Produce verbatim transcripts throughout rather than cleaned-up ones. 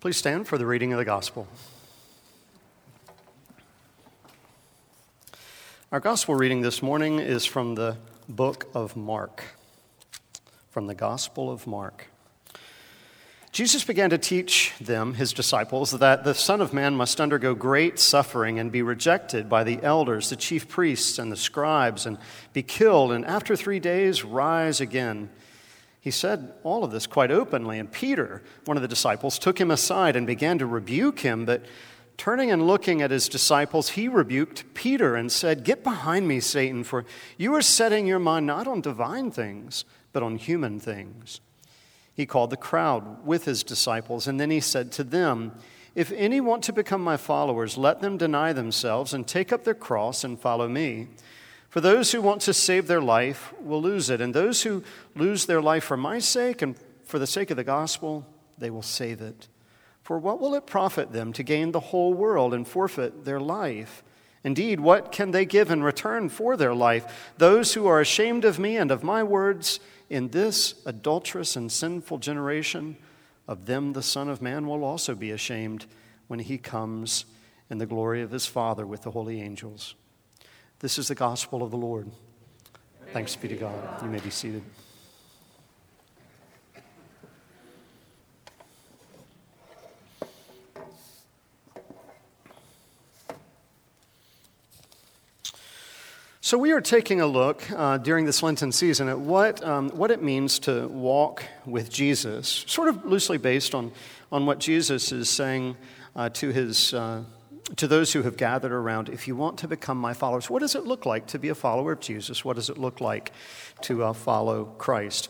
Please stand for the reading of the gospel. Our gospel reading this morning is from the book of Mark, from the Gospel of Mark. Jesus began to teach them, his disciples, that the Son of Man must undergo great suffering and be rejected by the elders, the chief priests, and the scribes, and be killed, and after three days rise again. He said all of this quite openly, and Peter, one of the disciples, took him aside and began to rebuke him. But turning and looking at his disciples, he rebuked Peter and said, "Get behind me, Satan, for you are setting your mind not on divine things, but on human things." He called the crowd with his disciples, and then he said to them, "If any want to become my followers, let them deny themselves and take up their cross and follow me. For those who want to save their life will lose it, and those who lose their life for my sake and for the sake of the gospel, they will save it. For what will it profit them to gain the whole world and forfeit their life? Indeed, what can they give in return for their life? Those who are ashamed of me and of my words in this adulterous and sinful generation, of them the Son of Man will also be ashamed when he comes in the glory of his Father with the holy angels." This is the gospel of the Lord. Thanks be to God. You may be seated. So we are taking a look uh, during this Lenten season at what um, what it means to walk with Jesus, sort of loosely based on, on what Jesus is saying uh, to his uh to those who have gathered around. If you want to become my followers, what does it look like to be a follower of Jesus? What does it look like to uh, follow Christ?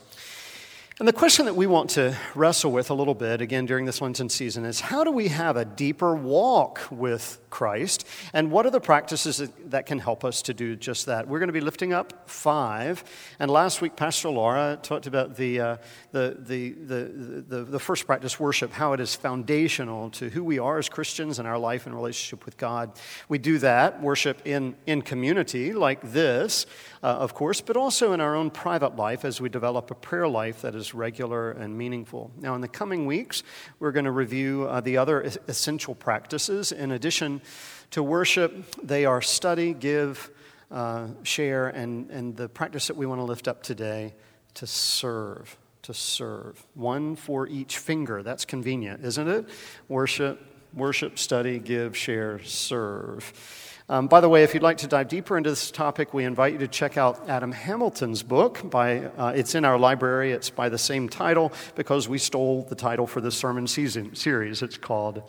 And the question that we want to wrestle with a little bit, again, during this Lenten season is, how do we have a deeper walk with Christ? And what are the practices that can help us to do just that? We're going to be lifting up five. And last week, Pastor Laura talked about the uh, the, the, the the the first practice, worship, how it is foundational to who we are as Christians and our life and relationship with God. We do that, worship in, in community like this, uh, of course, but also in our own private life as we develop a prayer life that is regular and meaningful. Now, in the coming weeks, we're going to review uh, the other es- essential practices. In addition to worship, they are study, give, uh, share, and, and the practice that we want to lift up today, to serve, to serve. One for each finger. That's convenient, isn't it? Worship, worship, study, give, share, serve. Um, by the way, if you'd like to dive deeper into this topic, we invite you to check out Adam Hamilton's book. By uh, it's in our library. It's by the same title, because we stole the title for the sermon season series. It's called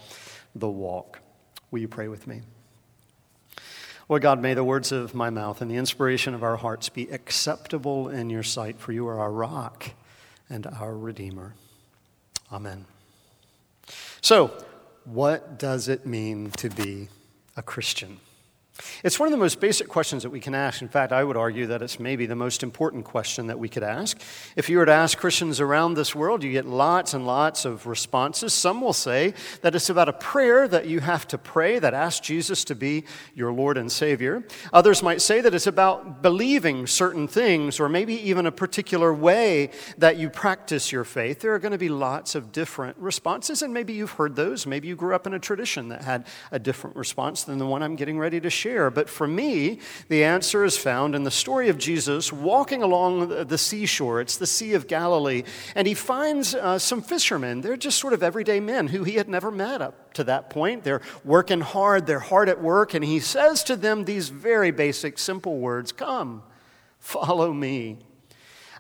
The Walk. Will you pray with me? Lord God, may the words of my mouth and the inspiration of our hearts be acceptable in your sight, for you are our rock and our Redeemer. Amen. So, what does it mean to be a Christian? It's one of the most basic questions that we can ask. In fact, I would argue that it's maybe the most important question that we could ask. If you were to ask Christians around this world, you get lots and lots of responses. Some will say that it's about a prayer that you have to pray that asks Jesus to be your Lord and Savior. Others might say that it's about believing certain things, or maybe even a particular way that you practice your faith. There are going to be lots of different responses, and maybe you've heard those. Maybe you grew up in a tradition that had a different response than the one I'm getting ready to share. But for me, the answer is found in the story of Jesus walking along the seashore. It's the Sea of Galilee. And he finds uh, some fishermen. They're just sort of everyday men who he had never met up to that point. They're working hard. They're hard at work. And he says to them these very basic, simple words, "Come, follow me."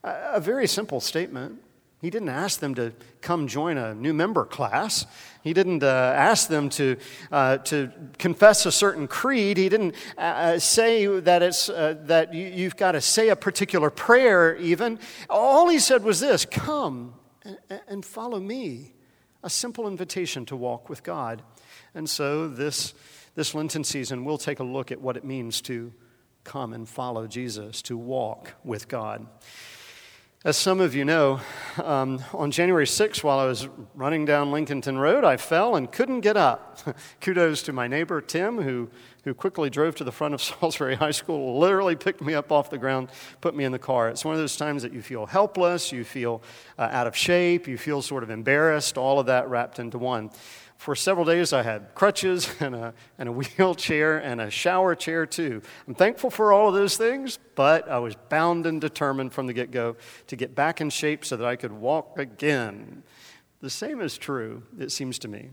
A very simple statement. He didn't ask them to come join a new member class. He didn't uh, ask them to uh, to confess a certain creed. He didn't uh, say that it's uh, that you, you've got to say a particular prayer even. All he said was this, "Come and, and follow me." A simple invitation to walk with God. And so this, this Lenten season, we'll take a look at what it means to come and follow Jesus, to walk with God. As some of you know, um, on January sixth, while I was running down Lincolnton Road, I fell and couldn't get up. Kudos to my neighbor, Tim, who, who quickly drove to the front of Salisbury High School, literally picked me up off the ground, put me in the car. It's one of those times that you feel helpless, you feel uh, out of shape, you feel sort of embarrassed, all of that wrapped into one. For several days, I had crutches and a and a wheelchair and a shower chair, too. I'm thankful for all of those things, but I was bound and determined from the get-go to get back in shape so that I could walk again. The same is true, it seems to me,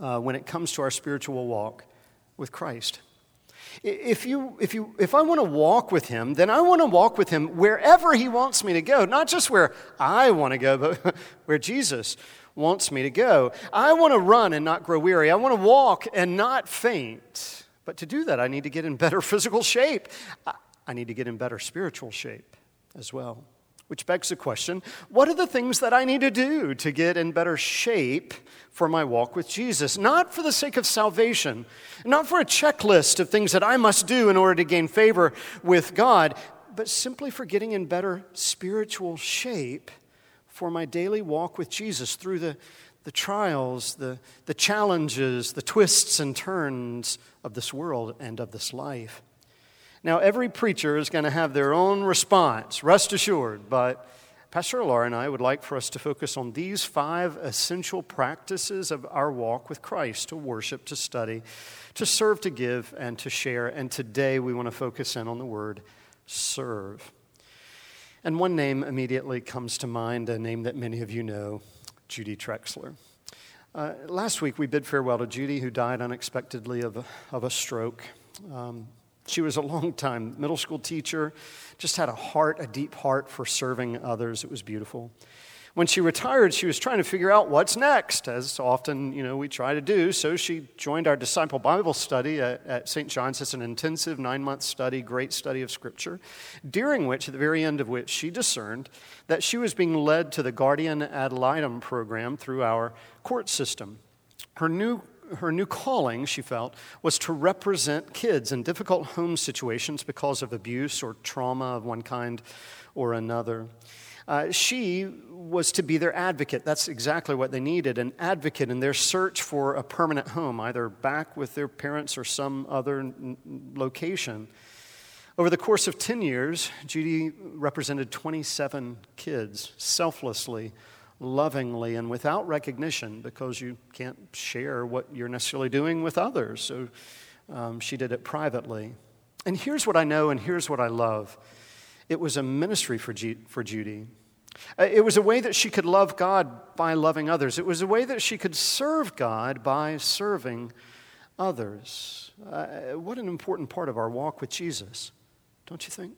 uh, when it comes to our spiritual walk with Christ. If you, if you, if I want to walk with him, then I want to walk with him wherever he wants me to go, not just where I want to go, but where Jesus wants me to go. I want to run and not grow weary. I want to walk and not faint. But to do that, I need to get in better physical shape. I need to get in better spiritual shape as well, which begs the question, what are the things that I need to do to get in better shape for my walk with Jesus? Not for the sake of salvation, not for a checklist of things that I must do in order to gain favor with God, but simply for getting in better spiritual shape for my daily walk with Jesus through the, the trials, the, the challenges, the twists and turns of this world and of this life. Now, every preacher is going to have their own response, rest assured, but Pastor Laura and I would like for us to focus on these five essential practices of our walk with Christ: to worship, to study, to serve, to give, and to share. And today we want to focus in on the word serve. And one name immediately comes to mind, a name that many of you know, Judy Trexler. Uh, last week, we bid farewell to Judy, who died unexpectedly of a, of a stroke. Um, she was a long-time middle school teacher, just had a heart, a deep heart for serving others. It was beautiful. When she retired, she was trying to figure out what's next, as often, you know, we try to do. So she joined our Disciple Bible Study at, at Saint John's. It's an intensive nine-month study, great study of Scripture, during which, at the very end of which, she discerned that she was being led to the Guardian Ad Litem program through our court system. Her new Her new calling, she felt, was to represent kids in difficult home situations because of abuse or trauma of one kind or another. Uh, she was to be their advocate. That's exactly what they needed, an advocate in their search for a permanent home, either back with their parents or some other n- location. Over the course of ten years, Judy represented twenty-seven kids selflessly, lovingly, and without recognition, because you can't share what you're necessarily doing with others. So um, she did it privately. And here's what I know, and here's what I love. It was a ministry for G- for Judy. It was a way that she could love God by loving others. It was a way that she could serve God by serving others. Uh, what an important part of our walk with Jesus, don't you think?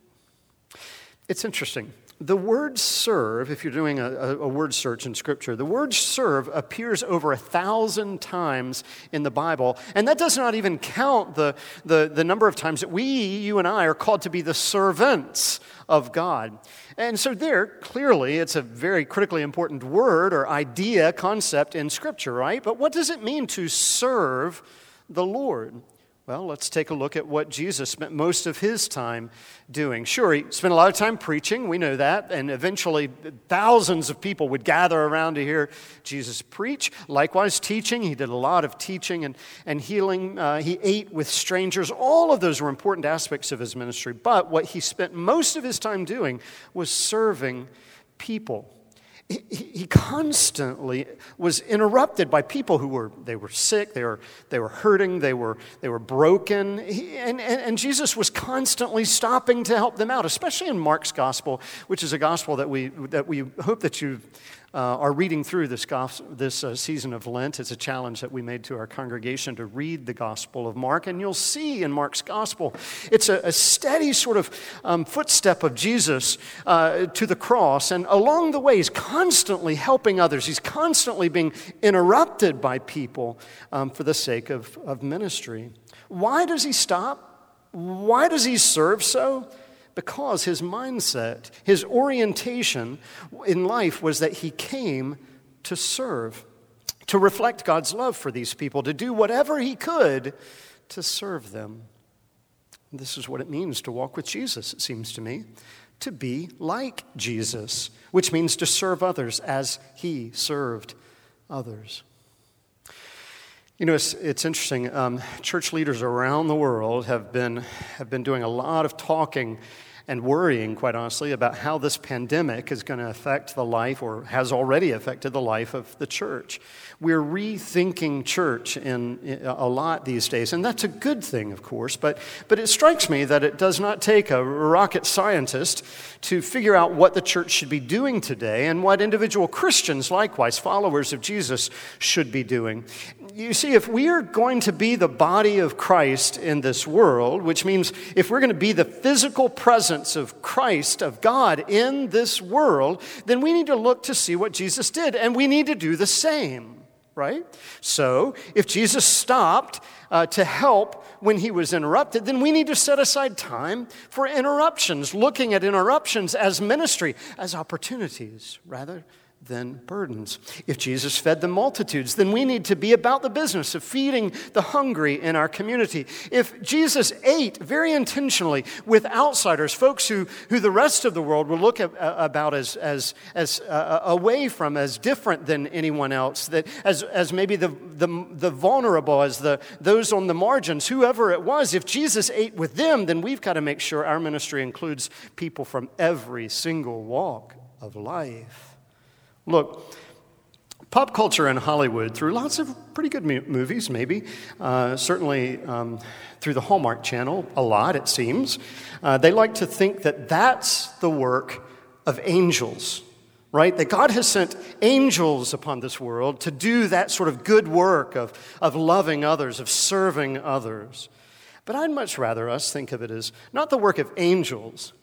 It's interesting. The word serve, if you're doing a, a word search in Scripture, the word serve appears over a thousand times in the Bible, and that does not even count the, the, the number of times that we, you and I, are called to be the servants of God. And so there, clearly, it's a very critically important word or idea, concept in Scripture, right? But what does it mean to serve the Lord? Well, let's take a look at what Jesus spent most of his time doing. Sure, he spent a lot of time preaching, we know that, and eventually thousands of people would gather around to hear Jesus preach. Likewise, teaching, he did a lot of teaching and, and healing. Uh, he ate with strangers. All of those were important aspects of his ministry, but what he spent most of his time doing was serving people. He constantly was interrupted by people who were, they were sick, they were they were hurting, they were they were broken, he, and, and, and Jesus was constantly stopping to help them out, especially in Mark's gospel, which is a gospel that we that we hope that you uh, are reading through this gospel, this uh, season of Lent. It's a challenge that we made to our congregation to read the gospel of Mark, and you'll see in Mark's gospel, it's a, a steady sort of um, footstep of Jesus uh, to the cross, and along the way, he's constantly helping others. He's constantly being interrupted by people um, for the sake of, of ministry. Why does he stop? Why does he serve so? Because his mindset, his orientation in life was that he came to serve, to reflect God's love for these people, to do whatever he could to serve them. And this is what it means to walk with Jesus, it seems to me. To be like Jesus, which means to serve others as he served others. You know, it's it's interesting. Um, church leaders around the world have been have been doing a lot of talking and worrying, quite honestly, about how this pandemic is going to affect the life, or has already affected the life, of the church. We're rethinking church in, in a lot these days, and that's a good thing, of course, but, but it strikes me that it does not take a rocket scientist to figure out what the church should be doing today and what individual Christians, likewise, followers of Jesus, should be doing. You see, if we are going to be the body of Christ in this world, which means if we're going to be the physical presence of Christ, of God, in this world, then we need to look to see what Jesus did, and we need to do the same, right? So, if Jesus stopped uh, to help when he was interrupted, then we need to set aside time for interruptions, looking at interruptions as ministry, as opportunities, rather than burdens. If Jesus fed the multitudes, then we need to be about the business of feeding the hungry in our community. If Jesus ate very intentionally with outsiders, folks who, who the rest of the world will look at, uh, about as as as uh, away from, as different than anyone else, that as as maybe the the the vulnerable, as the those on the margins, whoever it was, if Jesus ate with them, then we've got to make sure our ministry includes people from every single walk of life. Look, pop culture in Hollywood, through lots of pretty good mu- movies, maybe, uh, certainly um, through the Hallmark Channel, a lot, it seems, uh, they like to think that that's the work of angels, right? That God has sent angels upon this world to do that sort of good work of, of loving others, of serving others. But I'd much rather us think of it as not the work of angels,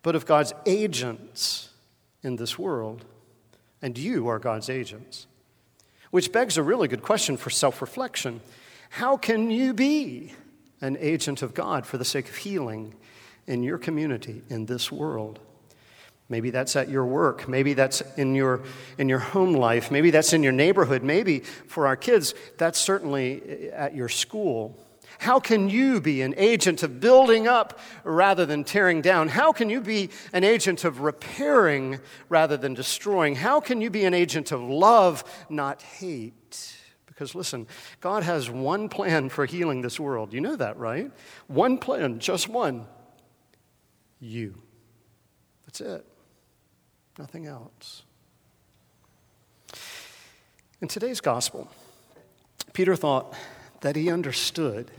but of God's agents in this world. And you are God's agents. Which begs a really good question for self-reflection. How can you be an agent of God for the sake of healing in your community, in this world? Maybe that's at your work. Maybe that's in your in your home life. Maybe that's in your neighborhood. Maybe for our kids, that's certainly at your school. How can you be an agent of building up rather than tearing down? How can you be an agent of repairing rather than destroying? How can you be an agent of love, not hate? Because listen, God has one plan for healing this world. You know that, right? One plan, just one. You. That's it. Nothing else. In today's gospel, Peter thought that he understood.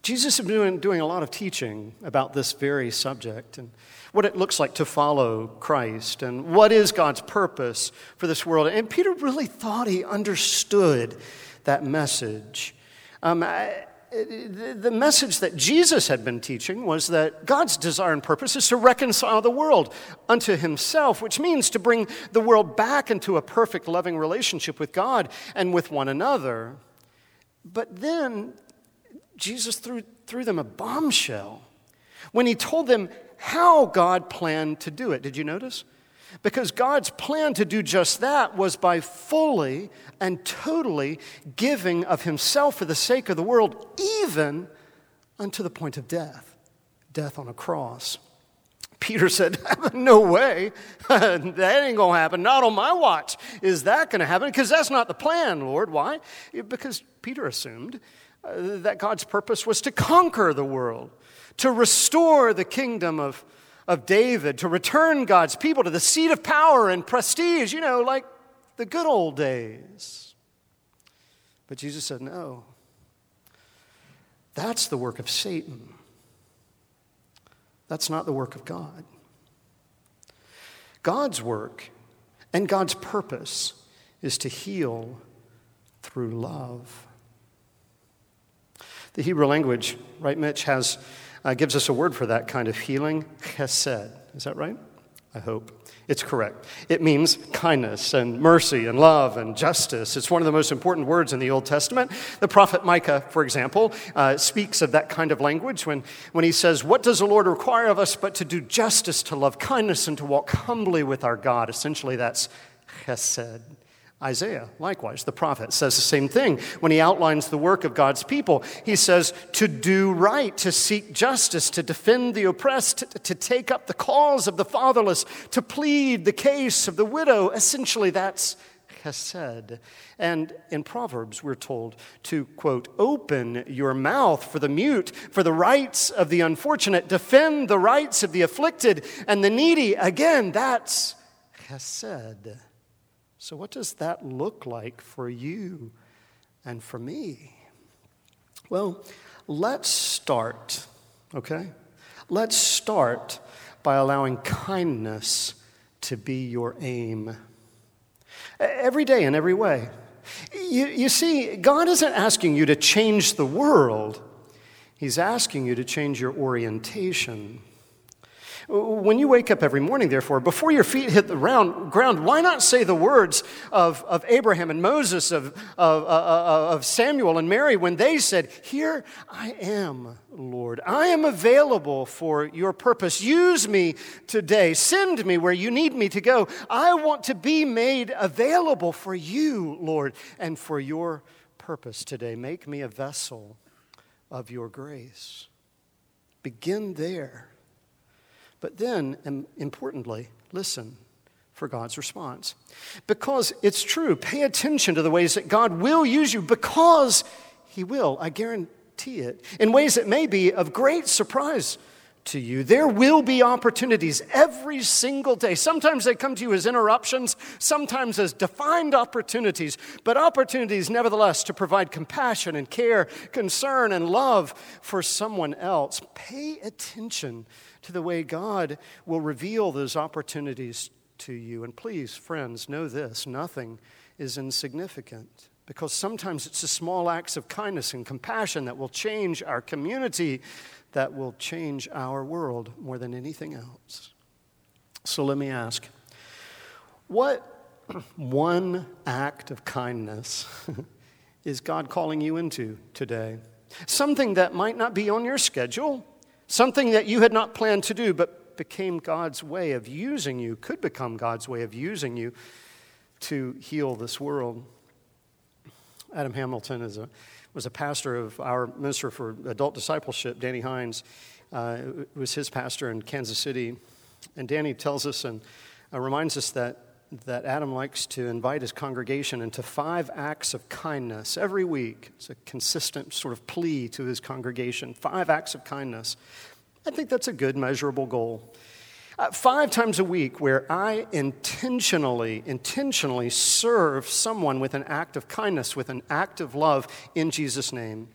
Jesus has been doing a lot of teaching about this very subject and what it looks like to follow Christ and what is God's purpose for this world. And Peter really thought he understood that message. Um, I, the message that Jesus had been teaching was that God's desire and purpose is to reconcile the world unto himself, which means to bring the world back into a perfect, loving relationship with God and with one another. But then Jesus threw, threw them a bombshell when he told them how God planned to do it. Did you notice? Because God's plan to do just that was by fully and totally giving of himself for the sake of the world, even unto the point of death, death on a cross. Peter said, no way, that ain't going to happen. Not on my watch is that going to happen, because that's not the plan, Lord. Why? Because Peter assumed that God's purpose was to conquer the world, to restore the kingdom of, of David, to return God's people to the seat of power and prestige, you know, like the good old days. But Jesus said, no, that's the work of Satan. That's not the work of God. God's work and God's purpose is to heal through love. The Hebrew language, right, Mitch, has uh, gives us a word for that kind of healing, chesed. Is that right? I hope it's correct. It means kindness and mercy and love and justice. It's one of the most important words in the Old Testament. The prophet Micah, for example, uh, speaks of that kind of language when, when he says, what does the Lord require of us but to do justice, to love kindness, and to walk humbly with our God? Essentially, that's chesed. Isaiah, likewise, the prophet, says the same thing when he outlines the work of God's people. He says to do right, to seek justice, to defend the oppressed, to, to take up the cause of the fatherless, to plead the case of the widow. Essentially, that's chesed. And in Proverbs, we're told to, quote, open your mouth for the mute, for the rights of the unfortunate, defend the rights of the afflicted and the needy. Again, that's chesed. So what does that look like for you and for me? Well, let's start, okay? Let's start by allowing kindness to be your aim. Every day in every way. You, you see, God isn't asking you to change the world. He's asking you to change your orientation. When you wake up every morning, therefore, before your feet hit the round, ground, why not say the words of, of Abraham and Moses, of, of, of Samuel and Mary, when they said, "Here I am, Lord. I am available for your purpose. Use me today. Send me where you need me to go. I want to be made available for you, Lord, and for your purpose today. Make me a vessel of your grace." Begin there. But then, and importantly, listen for God's response. Because it's true. Pay attention to the ways that God will use you, because he will. I guarantee it. In ways that may be of great surprise to you. There will be opportunities every single day. Sometimes they come to you as interruptions, sometimes as defined opportunities, but opportunities nevertheless to provide compassion and care, concern and love for someone else. Pay attention to the way God will reveal those opportunities to you. And please, friends, know this, nothing is insignificant. Because sometimes it's the small acts of kindness and compassion that will change our community, that will change our world more than anything else. So let me ask, what one act of kindness is God calling you into today? Something that might not be on your schedule, something that you had not planned to do, but became God's way of using you, could become God's way of using you to heal this world. Adam Hamilton is a, was a pastor of our minister for adult discipleship, Danny Hines, uh, was his pastor in Kansas City. And Danny tells us and uh, reminds us that, that Adam likes to invite his congregation into five acts of kindness every week. It's a consistent sort of plea to his congregation, five acts of kindness. I think that's a good measurable goal. Uh, five times a week where I intentionally, intentionally serve someone with an act of kindness, with an act of love in Jesus' name.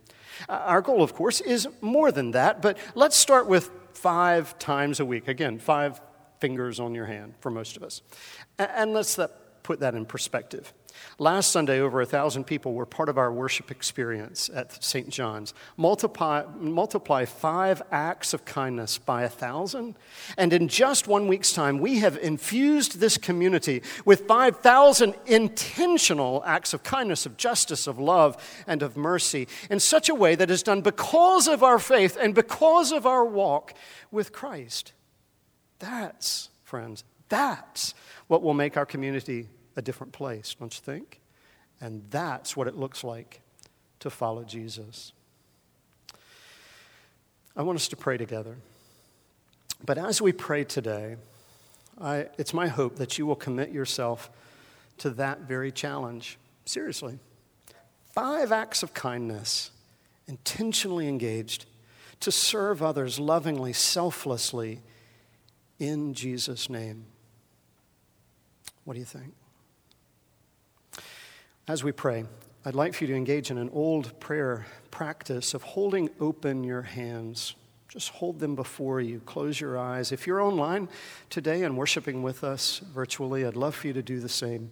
Uh, our goal, of course, is more than that, but let's start with five times a week. Again, five fingers on your hand for most of us. And, and let's that, put that in perspective. Last Sunday, over one thousand people were part of our worship experience at Saint John's. Multiply, multiply five acts of kindness by one thousand, and in just one week's time, we have infused this community with five thousand intentional acts of kindness, of justice, of love, and of mercy in such a way that is done because of our faith and because of our walk with Christ. That's, friends, that's what will make our community a different place, don't you think? And that's what it looks like to follow Jesus. I want us to pray together. But as we pray today, I, it's my hope that you will commit yourself to that very challenge. Seriously. Five acts of kindness, intentionally engaged, to serve others lovingly, selflessly, in Jesus' name. What do you think? As we pray, I'd like for you to engage in an old prayer practice of holding open your hands. Just hold them before you. Close your eyes. If you're online today and worshiping with us virtually, I'd love for you to do the same.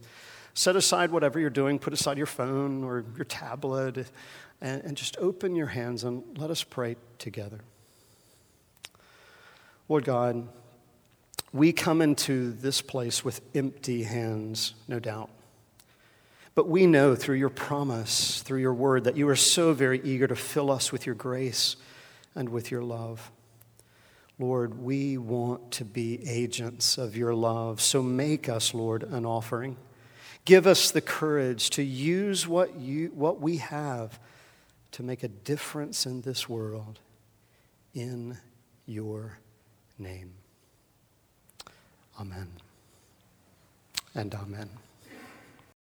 Set aside whatever you're doing. Put aside your phone or your tablet, and, and just open your hands and let us pray together. Lord God, we come into this place with empty hands, no doubt. But we know through your promise, through your word, that you are so very eager to fill us with your grace and with your love. Lord, we want to be agents of your love. So make us, Lord, an offering. Give us the courage to use what you, what we have to make a difference in this world. In your name. Amen. And amen.